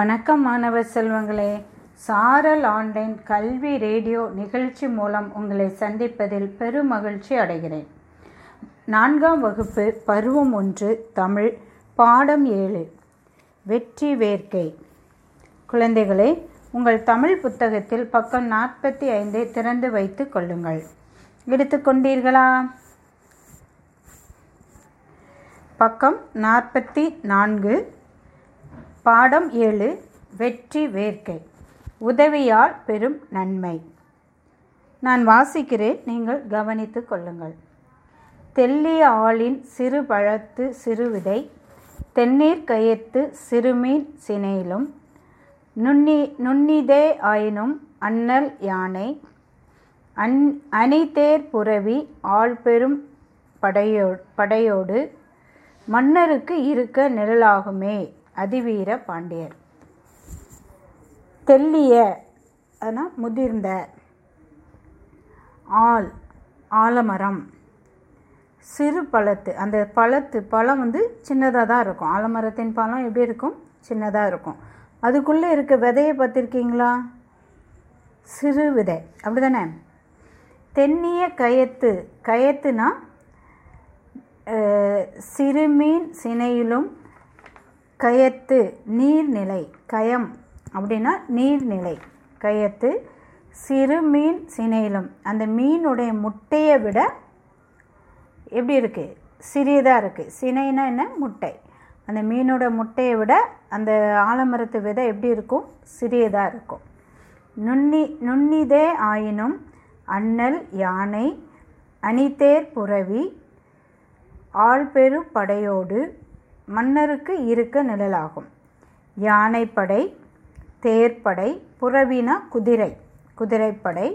வணக்கம் மாணவர் செல்வங்களே, சாரல் ஆன்லைன் கல்வி ரேடியோ நிகழ்ச்சி மூலம் உங்களை சந்திப்பதில் பெரும் மகிழ்ச்சி அடைகிறேன். 4ஆம் வகுப்பு பருவம் 1 தமிழ் பாடம் 7 வெற்றி வேர்க்கை. குழந்தைகளே, உங்கள் தமிழ் புத்தகத்தில் பக்கம் 45 திறந்து வைத்து கொள்ளுங்கள். எடுத்துக்கொண்டீர்களா? பக்கம் 44 பாடம் 7 வெற்றி வேர்க்கை. உதவியால் பெரும் நன்மை. நான் வாசிக்கிறேன், நீங்கள் கவனித்து கொள்ளுங்கள். தெல்லிய ஆளின் சிறு பழத்து சிறுவிதை, தென்னீர் கயத்து சிறுமீன் சினையிலும், நுண்ணிதே ஆயினும் அண்ணல் யானை, அணிதேர் புரவி ஆள் பெரும் படையோடு மன்னருக்கு இருக்க நிழலாகுமே அதிவீர பாண்டியர். தெல்லிய முதிர்ந்த, ஆலமரம் சிறு பழத்து, அந்த பழம் சின்னதாக தான் இருக்கும். ஆலமரத்தின் பழம் எப்படி இருக்கும்? சின்னதாக இருக்கும். அதுக்குள்ளே இருக்க விதையை பார்த்துருக்கீங்களா? சிறு விதை, அப்படி தானே? தென்னிய கயத்து, கயத்துனா சிறுமீன் சினையிலும், கயத்து நீர்நிலை, கயம் அப்படின்னா நீர்நிலை, கயத்து சிறு மீன் சினையிலும், அந்த மீனுடைய முட்டையை விட எப்படி இருக்குது? சிறியதாக இருக்குது. சினைனா என்ன? முட்டை. அந்த மீனோட முட்டையை விட அந்த ஆலமரத்து விதை எப்படி இருக்கும்? சிறியதாக இருக்கும். நுண்ணிதே ஆயினும் அண்ணல் யானை, அணிதேர் புரவி ஆள்பெரு படையோடு மன்னருக்கு இருக்க நிழலாகும். யானைப்படை, தேர்ப்படை, புறவினா குதிரை, குதிரைப்படை,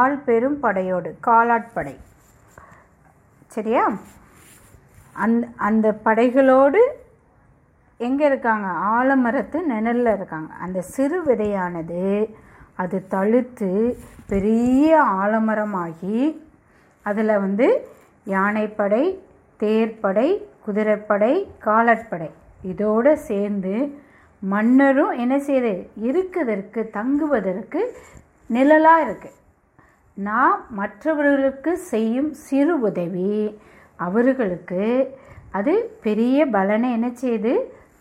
ஆள் பெரும் படையோடு காலாட்படை. சரியா? அந்த படைகளோடு எங்கே இருக்காங்க? ஆலமரத்து நிழலில் இருக்காங்க. அந்த சிறு விதையானது அது தழுத்து பெரிய ஆலமரமாகி அதில் யானைப்படை, தேர்ப்படை, குதிரைப்படை, காலாட்படை இதோடு சேர்ந்து மன்னரும் என்ன செய்யுது? இருக்குதற்கு, தங்குவதற்கு நிழலாக இருக்குது. நான் மற்றவர்களுக்கு செய்யும் சிறு உதவி அவர்களுக்கு அது பெரிய பலனை என்ன செய்து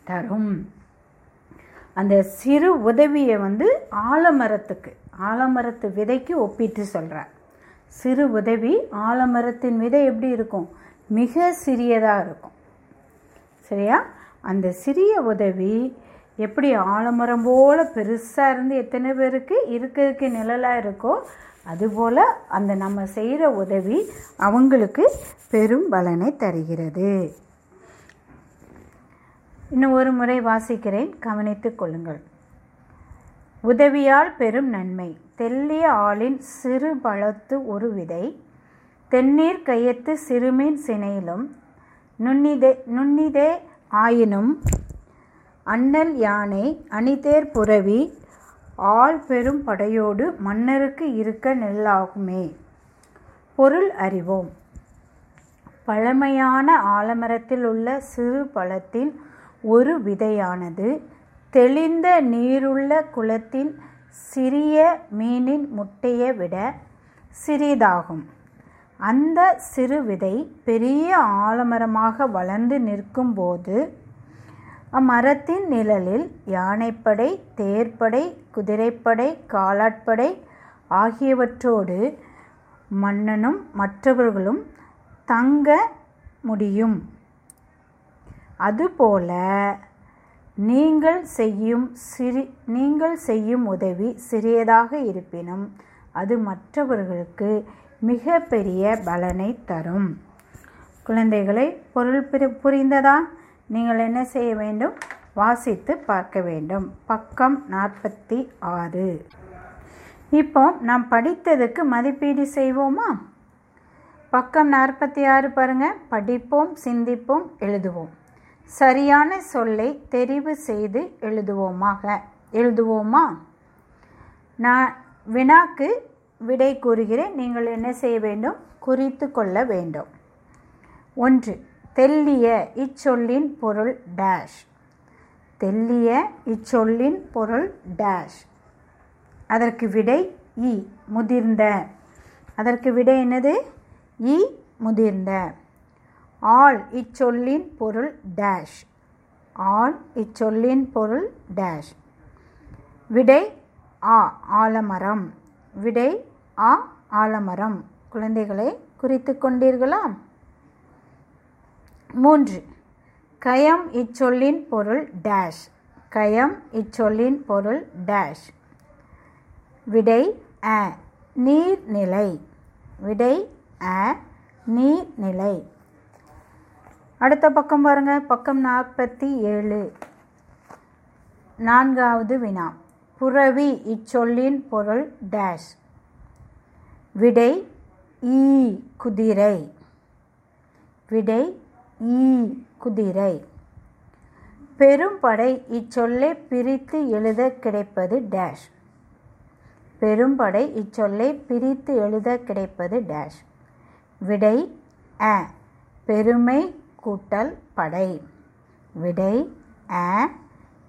தரும். அந்த சிறு உதவியை ஆலமரத்துக்கு, ஆலமரத்து விதைக்கு ஒப்பிட்டு சொல்கிறார். சிறு உதவி, ஆலமரத்தின் விதை எப்படி இருக்கும்? மிக சிறியதாக இருக்கும். சரியா? அந்த சிறிய உதவி எப்படி ஆலமரம் போல் பெருசாக இருந்து எத்தனை பேருக்கு இருக்கிறதுக்கு நிழலாக இருக்கோ அதுபோல் அந்த நம்ம செய்கிற உதவி அவங்களுக்கு பெரும் பலனை தருகிறது. இன்னும் ஒரு முறை வாசிக்கிறேன், கவனித்து கொள்ளுங்கள். உதவியால் பெரும் நன்மை. தெல்லிய ஆளின் சிறு பழத்து ஒரு விதை, தென்னீர் கயத்து சிறுமீன் சினையிலும், நுண்ணிதே ஆயினும் அண்ணல் யானை, அணிதேர் புரவி ஆள் பெரும் படையோடு மன்னருக்கு இருக்க நெல்லாகுமே. பொருள் அறிவோம். பழமையான ஆலமரத்தில் உள்ள சிறு பழத்தின் ஒரு விதையானது தெளிந்த நீருள்ள குளத்தின் சிறிய மீனின் முட்டையை விட சிறியதாகும். அந்த சிறு விதை பெரிய ஆலமரமாக வளர்ந்து நிற்கும்போது அம்மரத்தின் நிழலில் யானைப்படை, தேர்ப்படை, குதிரைப்படை, காலாட்படை ஆகியவற்றோடு மன்னனும் மற்றவர்களும் தங்க முடியும். அதுபோல நீங்கள் செய்யும் உதவி சிறியதாக இருப்பினும் அது மற்றவர்களுக்கு மிக பெரிய பலனை தரும். குழந்தைகளை, பொருள் புரிந்ததா? நீங்கள் என்ன செய்ய வேண்டும்? வாசித்து பார்க்க வேண்டும். பக்கம் 46. இப்போ நாம் படித்ததுக்கு மதிப்பீடு செய்வோமா? பக்கம் 46 பாருங்கள். படிப்போம், சிந்திப்போம், எழுதுவோம். சரியான சொல்லை தெரிவு செய்து எழுதுவோமா? நான் வினாக்கு விடை கூறுகிறேன், நீங்கள் என்ன செய்ய வேண்டும்? குறித்து கொள்ள வேண்டும். 1. தெல்லிய இச்சொல்லின் பொருள் டேஷ். தெல்லிய இச்சொல்லின் பொருள் டேஷ். அதற்கு விடை இ முதிர்ந்த. அதற்கு விடை என்னது? இ முதிர்ந்த. ஆல் இச்சொல்லின் பொருள் டேஷ். ஆல் இச்சொல்லின் பொருள் டேஷ். விடை ஆ ஆலமரம். விடை ஆ ஆலமரம். குழந்தைகளை குறித்து கொண்டீர்களா? 3. கயம் இச்சொல்லின் பொருள் டேஷ். கயம் இச்சொல்லின் பொருள் டேஷ். விடை அ நீர்நிலை. விடை அ நீர்நிலை. அடுத்த பக்கம் பாருங்கள், பக்கம் 47, 4வது வினா. புரவி இச்சொல்லின் பொருள் டேஷ். விடை ஈ குதிரை. விடை ஈ குதிரை. பெரும்படை இச்சொல்லை பிரித்து எழுத கிடைப்பது டேஷ். பெரும்படை இச்சொல்லை பிரித்து எழுத கிடைப்பது டேஷ். விடை அ பெருமை கூட்டல் படை. விடை அ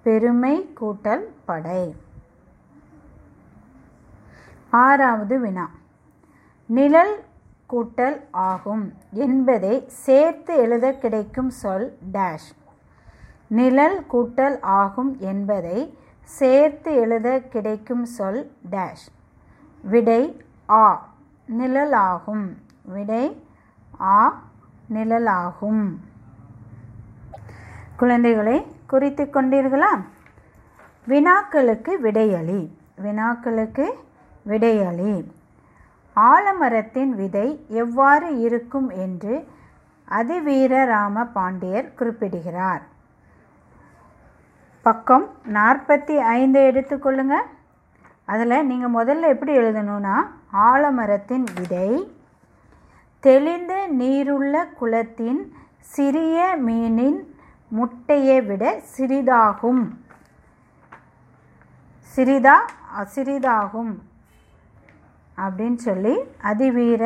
பெருமை கூட்டல் படை. 6வது வினா. நிழல் கூட்டல் ஆகும் என்பதை சேர்த்து எழுத கிடைக்கும் சொல் டேஷ். நிழல் கூட்டல் ஆகும் என்பதை சேர்த்து எழுத கிடைக்கும் சொல் டேஷ். விடை ஆ நிழலாகும். விடை ஆ நிழலாகும். குழந்தைகளை குறித்து கொண்டீர்களா? வினாக்களுக்கு விடையளி. வினாக்களுக்கு விடையளி. ஆலமரத்தின் விதை எவ்வாறு இருக்கும் என்று அதிவீரராம பாண்டியர் குறிப்பிடுகிறார். பக்கம் 45 எடுத்துக்கொள்ளுங்க. அதில் நீங்கள் முதல்ல எப்படி எழுதணும்னா, ஆலமரத்தின் விதை தெளிந்த நீருள்ள குளத்தின் சிறிய மீனின் முட்டையை விட சிறிதாகும். சிறிதாகும் அப்படின்னு சொல்லி அதிவீர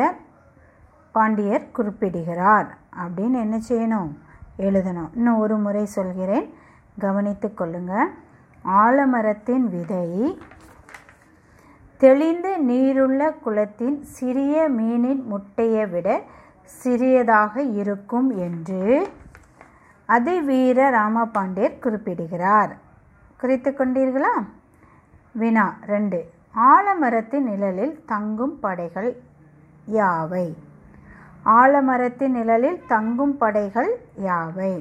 பாண்டியர் குறிப்பிடுகிறார் அப்படின்னு என்ன செய்யணும்? எழுதணும். இன்னும் ஒரு முறை சொல்கிறேன், கவனித்து கொள்ளுங்கள். ஆலமரத்தின் விதை தெளிந்த நீருள்ள குளத்தின் சிறிய மீனின் முட்டையை விட சிறியதாக இருக்கும் என்று அதிவீர ராமபாண்டியர் குறிப்பிடுகிறார். குறித்து கொண்டீர்களா? வினா 2. ஆலமரத்தின் நிழலில் தங்கும் படைகள் யாவை? ஆலமரத்தின் நிழலில் தங்கும் படைகள் யாவை?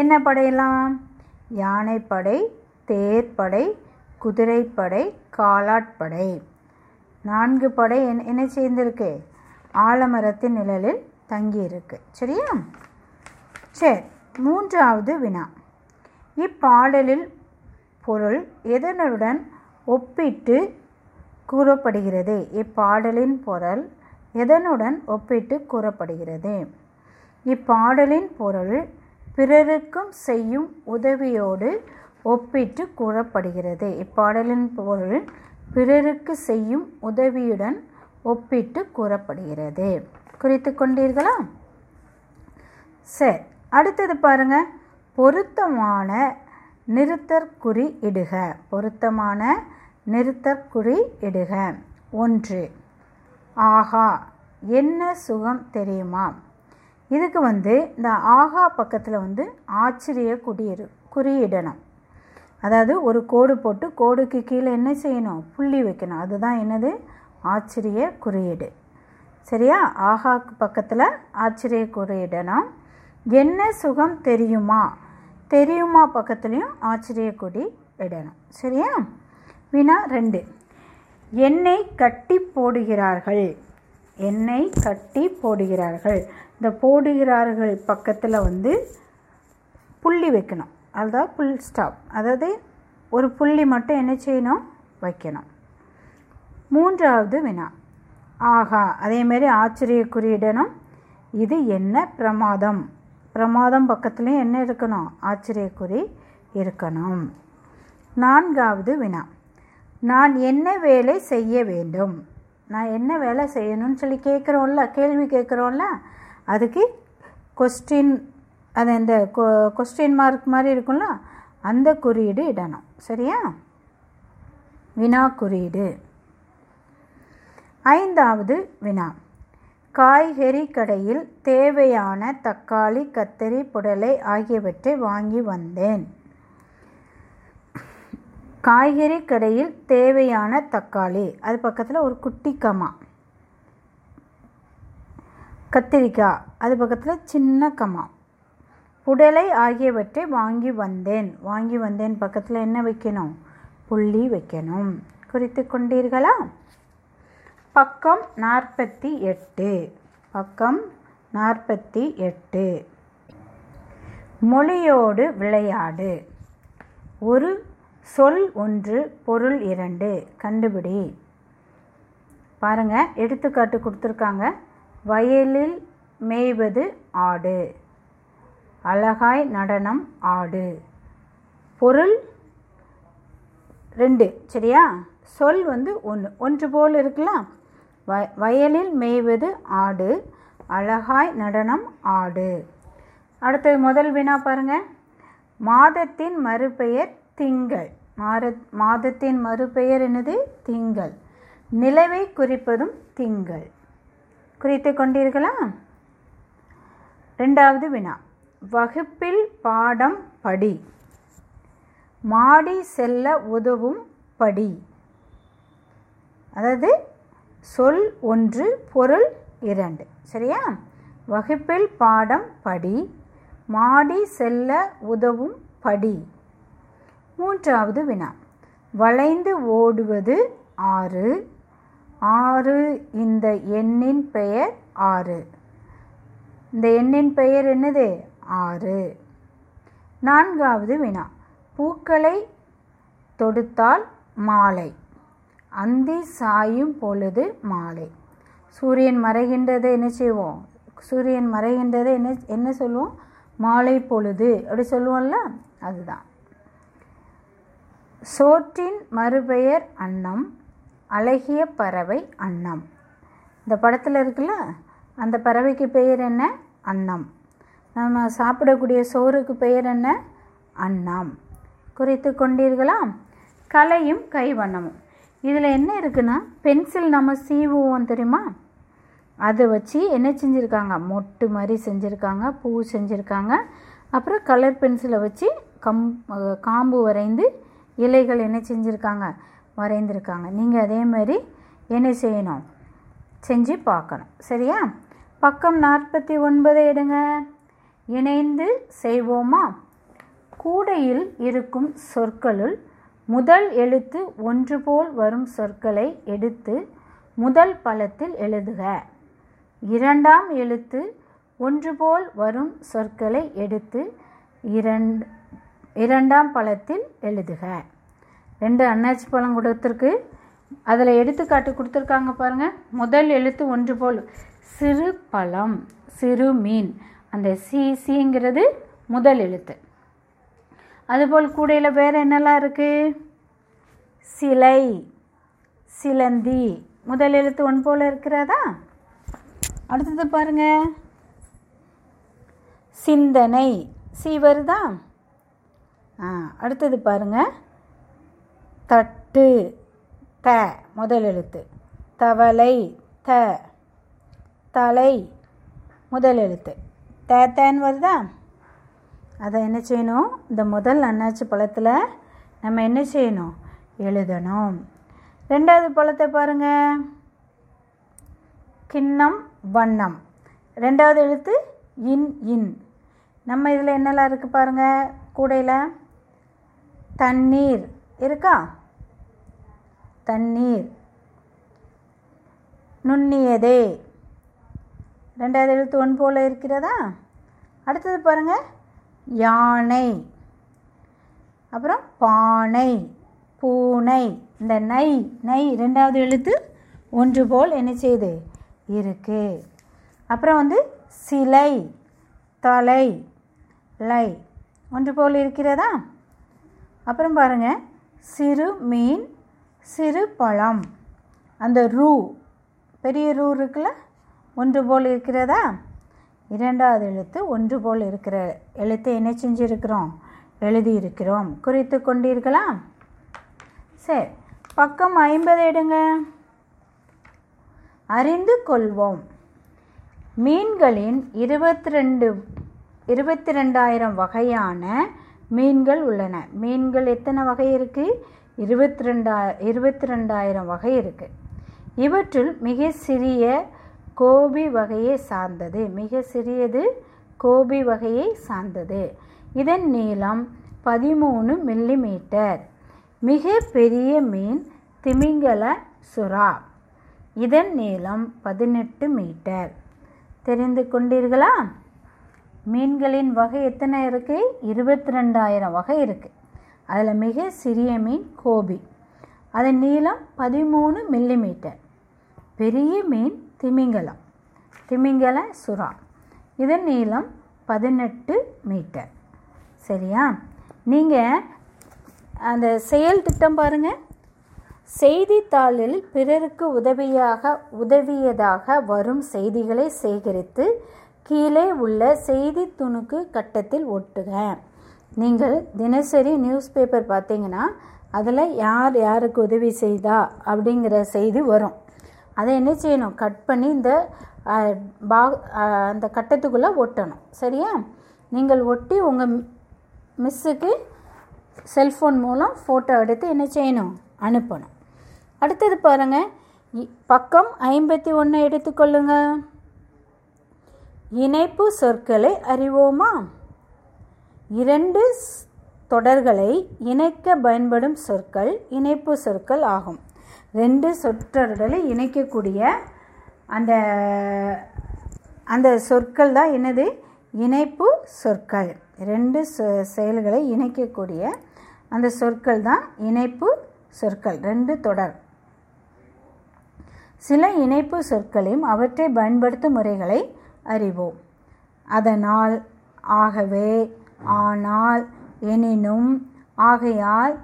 என்ன படையெல்லாம்? யானைப்படை, தேர்ப்படை, குதிரைப்படை, காலாட்படை. 4 படை என்ன சேர்ந்திருக்கு? ஆலமரத்தின் நிழலில் தங்கியிருக்கு. சரியா? சரி. 3வது வினா. இப்பாடலில் பொருள் எதனுடன் ஒப்பிட்டு கூறப்படுகிறது? இப்பாடலின் பொருள் எதனுடன் ஒப்பிட்டு கூறப்படுகிறது? இப்பாடலின் பொருள் பிறருக்கும் செய்யும் உதவியோடு ஒப்பிட்டு கூறப்படுகிறது. இப்பாடலின் பொருள் பிறருக்கு செய்யும் உதவியுடன் ஒப்பிட்டு கூறப்படுகிறது. குறித்து கொண்டீர்களா? சரி. அடுத்தது பாருங்கள், பொருத்தமான நிறுத்தற்குறி இடுக. பொருத்தமான நிறுத்தற்குறி இடுக. 1. ஆஹா என்ன சுகம் தெரியுமா? இதுக்கு இந்த ஆஹா பக்கத்தில் ஆச்சரிய குறியிடணும். அதாவது ஒரு கோடு போட்டு கோடுக்கு கீழே என்ன செய்யணும்? புள்ளி வைக்கணும். அதுதான் என்னது? ஆச்சரிய குறியீடு. சரியா? ஆஹா பக்கத்தில் ஆச்சரிய குறியிடணும். என்ன சுகம் தெரியுமா? தெரியுமா பக்கத்துலேயும் ஆச்சரிய குறி இடணும். சரியா? வினா 2. எண்ணெய் கட்டி போடுகிறார்கள். எண்ணெய் கட்டி போடுகிறார்கள். இந்த போடுகிறார்கள் பக்கத்தில் புள்ளி வைக்கணும். அதுதான் புல் ஸ்டாப். அதாவது ஒரு புள்ளி மட்டும் என்ன செய்யணும்? வைக்கணும். 3வது வினா. ஆகா அதேமாரி ஆச்சரிய குறியிடணும். இது என்ன பிரமாதம்? பிரமாதம் பக்கத்துலேயும் என்ன இருக்கணும்? ஆச்சரிய குறி இருக்கணும். 4வது வினா. நான் என்ன வேலை செய்ய வேண்டும்? நான் என்ன வேலை செய்யணும்னு சொல்லி கேட்குறோம்ல, கேள்வி கேட்குறோம்ல, அதுக்கு கொஸ்டின், அது இந்த கொஸ்டின் மார்க் மாதிரி இருக்கும்ல, அந்த குறியீடு இடணும். சரியா? வினா குறியீடு. 5வது வினா. காய்கறி கடையில் தேவையான தக்காளி, கத்தரி, புடலை ஆகியவற்றை வாங்கி வந்தேன். காய்கறி கடையில் தேவையான தக்காளி, அது பக்கத்தில் ஒரு குட்டி கமா, கத்திரிக்காய் அது பக்கத்தில் சின்ன கமா, புடலை ஆகியவற்றை வாங்கி வந்தேன். வாங்கி வந்தேன் பக்கத்தில் என்ன வைக்கணும்? புள்ளி வைக்கணும். குறித்து கொண்டீர்களா? பக்கம் 48. பக்கம் 48. மொழியோடு விளையாடு. ஒரு சொல் 1 பொருள் 2 கண்டுபிடி. பாருங்கள், எடுத்துக்காட்டு கொடுத்துருக்காங்க. வயலில் மேய்வது ஆடு, அழகாய் நடனம் ஆடு. பொருள் 2. சரியா? சொல் 1 போல் இருக்கலாம். வயலில் மேய்வது ஆடு, அழகாய் நடனம் ஆடு. அடுத்தது முதல் வினா பாருங்கள். மாதத்தின் மறுபெயர் திங்கள். மாதத்தின் மறுபெயர் என்னது? திங்கள். நிலவை குறிப்பதும் திங்கள். குறித்து கொண்டீர்களா? 2வது வினா. வகுப்பில் பாடம் படி. மாடி செல்ல உதவும் படி. அதாவது சொல் 1 பொருள் 2. சரியா? வகுப்பில் பாடம் படி, மாடி செல்ல உதவும் படி. 3வது வினா. வளைந்து ஓடுவது ஆறு. ஆறு இந்த எண்ணின் பெயர். ஆறு இந்த எண்ணின் பெயர் என்னது? ஆறு. 4வது வினா. பூக்களை தொடுத்தால் மாலை. அந்தி சாயும் பொழுது மாலை. சூரியன் மறைகின்றதை என்ன செய்வோம்? சூரியன் மறைகின்றதை என்ன சொல்லுவோம்? மாலை பொழுது அப்படி சொல்லுவோம்ல, அதுதான். சோற்றின் மறுபெயர் அன்னம். அழகிய பறவை அன்னம். இந்த படத்தில் இருக்குல்ல, அந்த பறவைக்கு பெயர் என்ன? அன்னம். நம்ம சாப்பிடக்கூடிய சோறுக்கு பெயர் என்ன? அன்னம். குறித்து கொண்டீர்களா? கலையும் கைவண்ணமும். இதில் என்ன இருக்குன்னா, பென்சில் நம்ம சீவுவோம் தெரியுமா, அதை வச்சு என்ன செஞ்சுருக்காங்க? மொட்டு மாதிரி செஞ்சுருக்காங்க, பூ செஞ்சுருக்காங்க. அப்புறம் கலர் பென்சிலை வச்சு காம்பு வரைந்து இலைகள் என்ன செஞ்சுருக்காங்க? வரைந்திருக்காங்க. நீங்கள் அதே மாதிரி என்ன செய்யணும்? செஞ்சு பார்க்கணும். சரியா? பக்கம் 49 எடுங்க. இணைந்து செய்வோமா? கூடையில் இருக்கும் சொற்களுள் முதல் எழுத்து 1 போல் வரும் சொற்களை எடுத்து முதல் பலத்தில் எழுதுக. 2ஆம் எழுத்து 1 போல் வரும் சொற்களை எடுத்து இரண்டாம் பலத்தில் எழுதுக. 2 அன்னாச்சி பழம் கொடுத்துருக்கு. அதில் எடுத்துக்காட்டு கொடுத்துருக்காங்க பாருங்கள். முதல் எழுத்து 1 போல். சிறு பழம், சிறு மீன், அந்த சிங்கிறது முதல் எழுத்து. அதுபோல் கூடையில் வேறு என்னெல்லாம் இருக்குது? சிலை, சிலந்தி, முதல் எழுத்து 1 போல் இருக்கிறதா? அடுத்தது பாருங்கள். சிந்தனை, சி வருதா? அடுத்தது பாருங்கள். தட்டு, த முதல் எழுத்து. தவளை, த. தலை முதல் எழுத்து. தேன்னு வருதா? அதை என்ன செய்யணும்? இந்த முதல் அன்னாச்சி பழத்தில் நம்ம என்ன செய்யணும்? எழுதணும். 2வது பழத்தை பாருங்கள். கிண்ணம், வண்ணம். 2வது எழுத்து இன். இன் நம்ம இதில் என்னெல்லாம் இருக்குது பாருங்கள்? கூடையில் தண்ணீர் இருக்கா? தண்ணீர். நுண்ணியதே, 2வது எழுத்து 1 போல் இருக்கிறதா? அடுத்தது பாருங்கள். யானை, அப்புறம் பானை, பூனை. இந்த நை, நை 2வது எழுத்து 1 போல் என்ன செய்யுது? இருக்கு. அப்புறம் சிலை, தலை, லை 1 போல் இருக்கிறதா? அப்புறம் பாருங்கள். சிறு மீன், சிறு பழம், அந்த ரூ பெரிய ரூ இருக்குல்ல, 1 போல் இருக்கிறதா? 2வது எழுத்து 1 போல் இருக்கிற எழுத்தை என்ன செஞ்சுருக்கிறோம்? எழுதியிருக்கிறோம். குறித்து கொண்டீர்களா? சரி, பக்கம் 50 எடுங்க. அறிந்து கொள்வோம். மீன்களின் 22,000 வகையான மீன்கள் உள்ளன. மீன்கள் எத்தனை வகை இருக்குது? 22,000 வகை இருக்குது. இவற்றுள் மிக சிறிய கோபி வகையை சார்ந்தது. மிக சிறியது கோபி வகையை சார்ந்தது. இதன் நீளம் 13 மில்லிமீட்டர். மிக பெரிய மீன் திமிங்கல சுறா. இதன் நீளம் 18 மீட்டர். தெரிந்து கொண்டீர்களா? மீன்களின் வகை எத்தனை இருக்குது? 22,000 வகை இருக்குது. அதில் மிக சிறிய மீன் கோபி, அதன் நீளம் 13 மில்லிமீட்டர். பெரிய மீன் திமிங்கல சுறா, இதன் நீளம் 18 மீட்டர். சரியா? நீங்கள் அந்த செயல் திட்டம் பாருங்கள். செய்தித்தாளில் பிறருக்கு உதவியதாக வரும் செய்திகளை சேகரித்து கீழே உள்ள செய்தி துணுக்கு கட்டத்தில் ஒட்டுக. நீங்கள் தினசரி நியூஸ் பேப்பர் பார்த்தீங்கன்னா அதில் யார் யாருக்கு உதவி செய்தா அப்படிங்கிற செய்தி வரும். அதை என்ன செய்யணும்? கட் பண்ணி இந்த அந்த கட்டத்துக்குள்ளே ஒட்டணும். சரியா? நீங்கள் ஒட்டி உங்கள் மிஸ்ஸுக்கு செல்ஃபோன் மூலம் ஃபோட்டோ எடுத்து என்ன செய்யணும்? அனுப்பணும். அடுத்தது பாருங்கள், பக்கம் 51 எடுத்துக்கொள்ளுங்க. இணைப்பு சொற்களை அறிவோமா? 2 தொடர்களை இணைக்க பயன்படும் சொற்கள் இணைப்பு சொற்கள் ஆகும். 2 சொற்றொடர்களை இணைக்கக்கூடிய அந்த அந்த சொற்கள் தான் என்னது? இணைப்பு சொற்கள். 2 செயல்களை இணைக்கக்கூடிய அந்த சொற்கள் தான் இணைப்பு சொற்கள். 2 தொடர். சில இணைப்பு சொற்களையும் அவற்றை பயன்படுத்தும் முறைகளை அறிவோம். அதனால், ஆகவே, ஆனால், எனினும், ஆகையால்,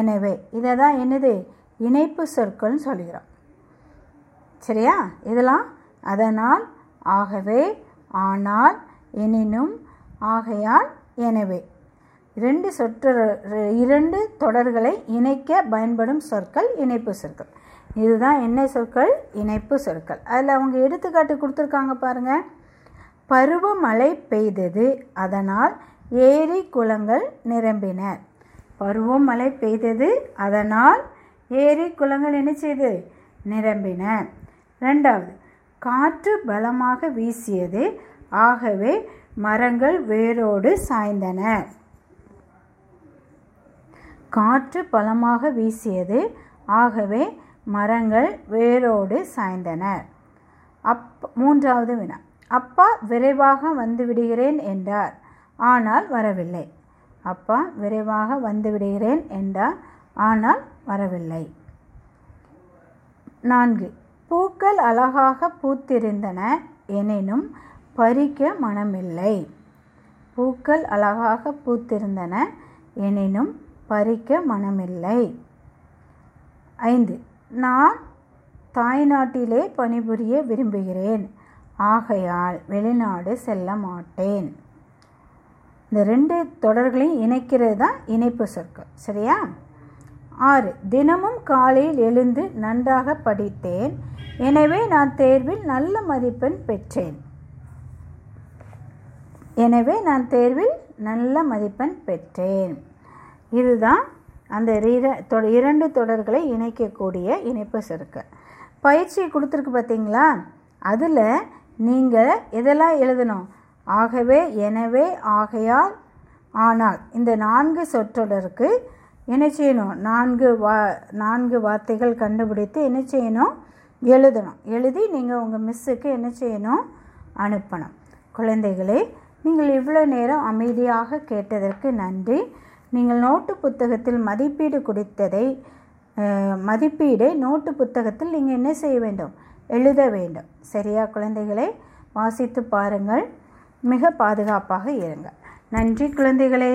எனவே, இதை தான் என்னது? இணைப்பு சொற்கள்னு சொல்கிறோம். சரியா? இதெல்லாம் அதனால், ஆகவே, ஆனால், எனினும், ஆகையால், எனவே 2 தொடர்களை இணைக்க பயன்படும் சொற்கள் இணைப்பு சொற்கள். இதுதான் என்ன சொற்கள்? இணைப்பு சொற்கள். அதில் அவங்க எடுத்துக்காட்டு கொடுத்துருக்காங்க பாருங்கள். பருவமழை பெய்தது, அதனால் ஏரி குளங்கள் நிரம்பின. பருவமழை பெய்தது, அதனால் ஏரி குளங்கள் என்ன செய்து? நிரம்பின. 2வது, காற்று பலமாக வீசியது, ஆகவே மரங்கள் வேரோடு சாய்ந்தன. காற்று பலமாக வீசியது, ஆகவே மரங்கள் வேரோடு சாய்ந்தன. 3வது வினா, அப்பா விரைவாக வந்து விடுகிறேன் என்றார், ஆனால் வரவில்லை. அப்பா விரைவாக வந்து விடுகிறேன் என்றார், ஆனால் வரவில்லை. 4, பூக்கள் அழகாக பூத்திருந்தன, எனினும் பறிக்க மனமில்லை. பூக்கள் அழகாக பூத்திருந்தன, எனினும் பறிக்க மனமில்லை. 5, நான் தாய்நாட்டிலே பணிபுரிய விரும்புகிறேன், ஆகையால் வெளிநாடு செல்ல மாட்டேன். இந்த 2 தொடர்களையும் இணைக்கிறது தான் இணைப்பு சொற்கள். சரியா? 6, தினமும் காலையில் எழுந்து நன்றாக படித்தேன், எனவே நான் தேர்வில் நல்ல மதிப்பெண் பெற்றேன். இதுதான் அந்த 2 தொடர்களை இணைக்கக்கூடிய இணைப்பு சொற்கள். பயிற்சி கொடுத்துருக்கு பார்த்தீங்களா? அதில் நீங்கள் எதெல்லாம் எழுதணும்? ஆகவே, எனவே, ஆகையால், ஆனால் இந்த 4 சொற்றொடருக்கு என்ன செய்யணும்? 4 வார்த்தைகள் கண்டுபிடித்து என்ன செய்யணும்? எழுதணும். எழுதி நீங்கள் உங்கள் மிஸ்ஸுக்கு என்ன செய்யணும்? அனுப்பணும். குழந்தைகளே, நீங்கள் இவ்வளோ நேரம் அமைதியாக கேட்டதற்கு நன்றி. நீங்கள் நோட்டு புத்தகத்தில் மதிப்பீடை நோட்டு புத்தகத்தில் நீங்கள் என்ன செய்ய வேண்டும்? எழுத வேண்டும். சரியா குழந்தைகளே? வாசித்து பாருங்கள். மிக பாதுகாப்பாக இருங்கள். நன்றி குழந்தைகளே.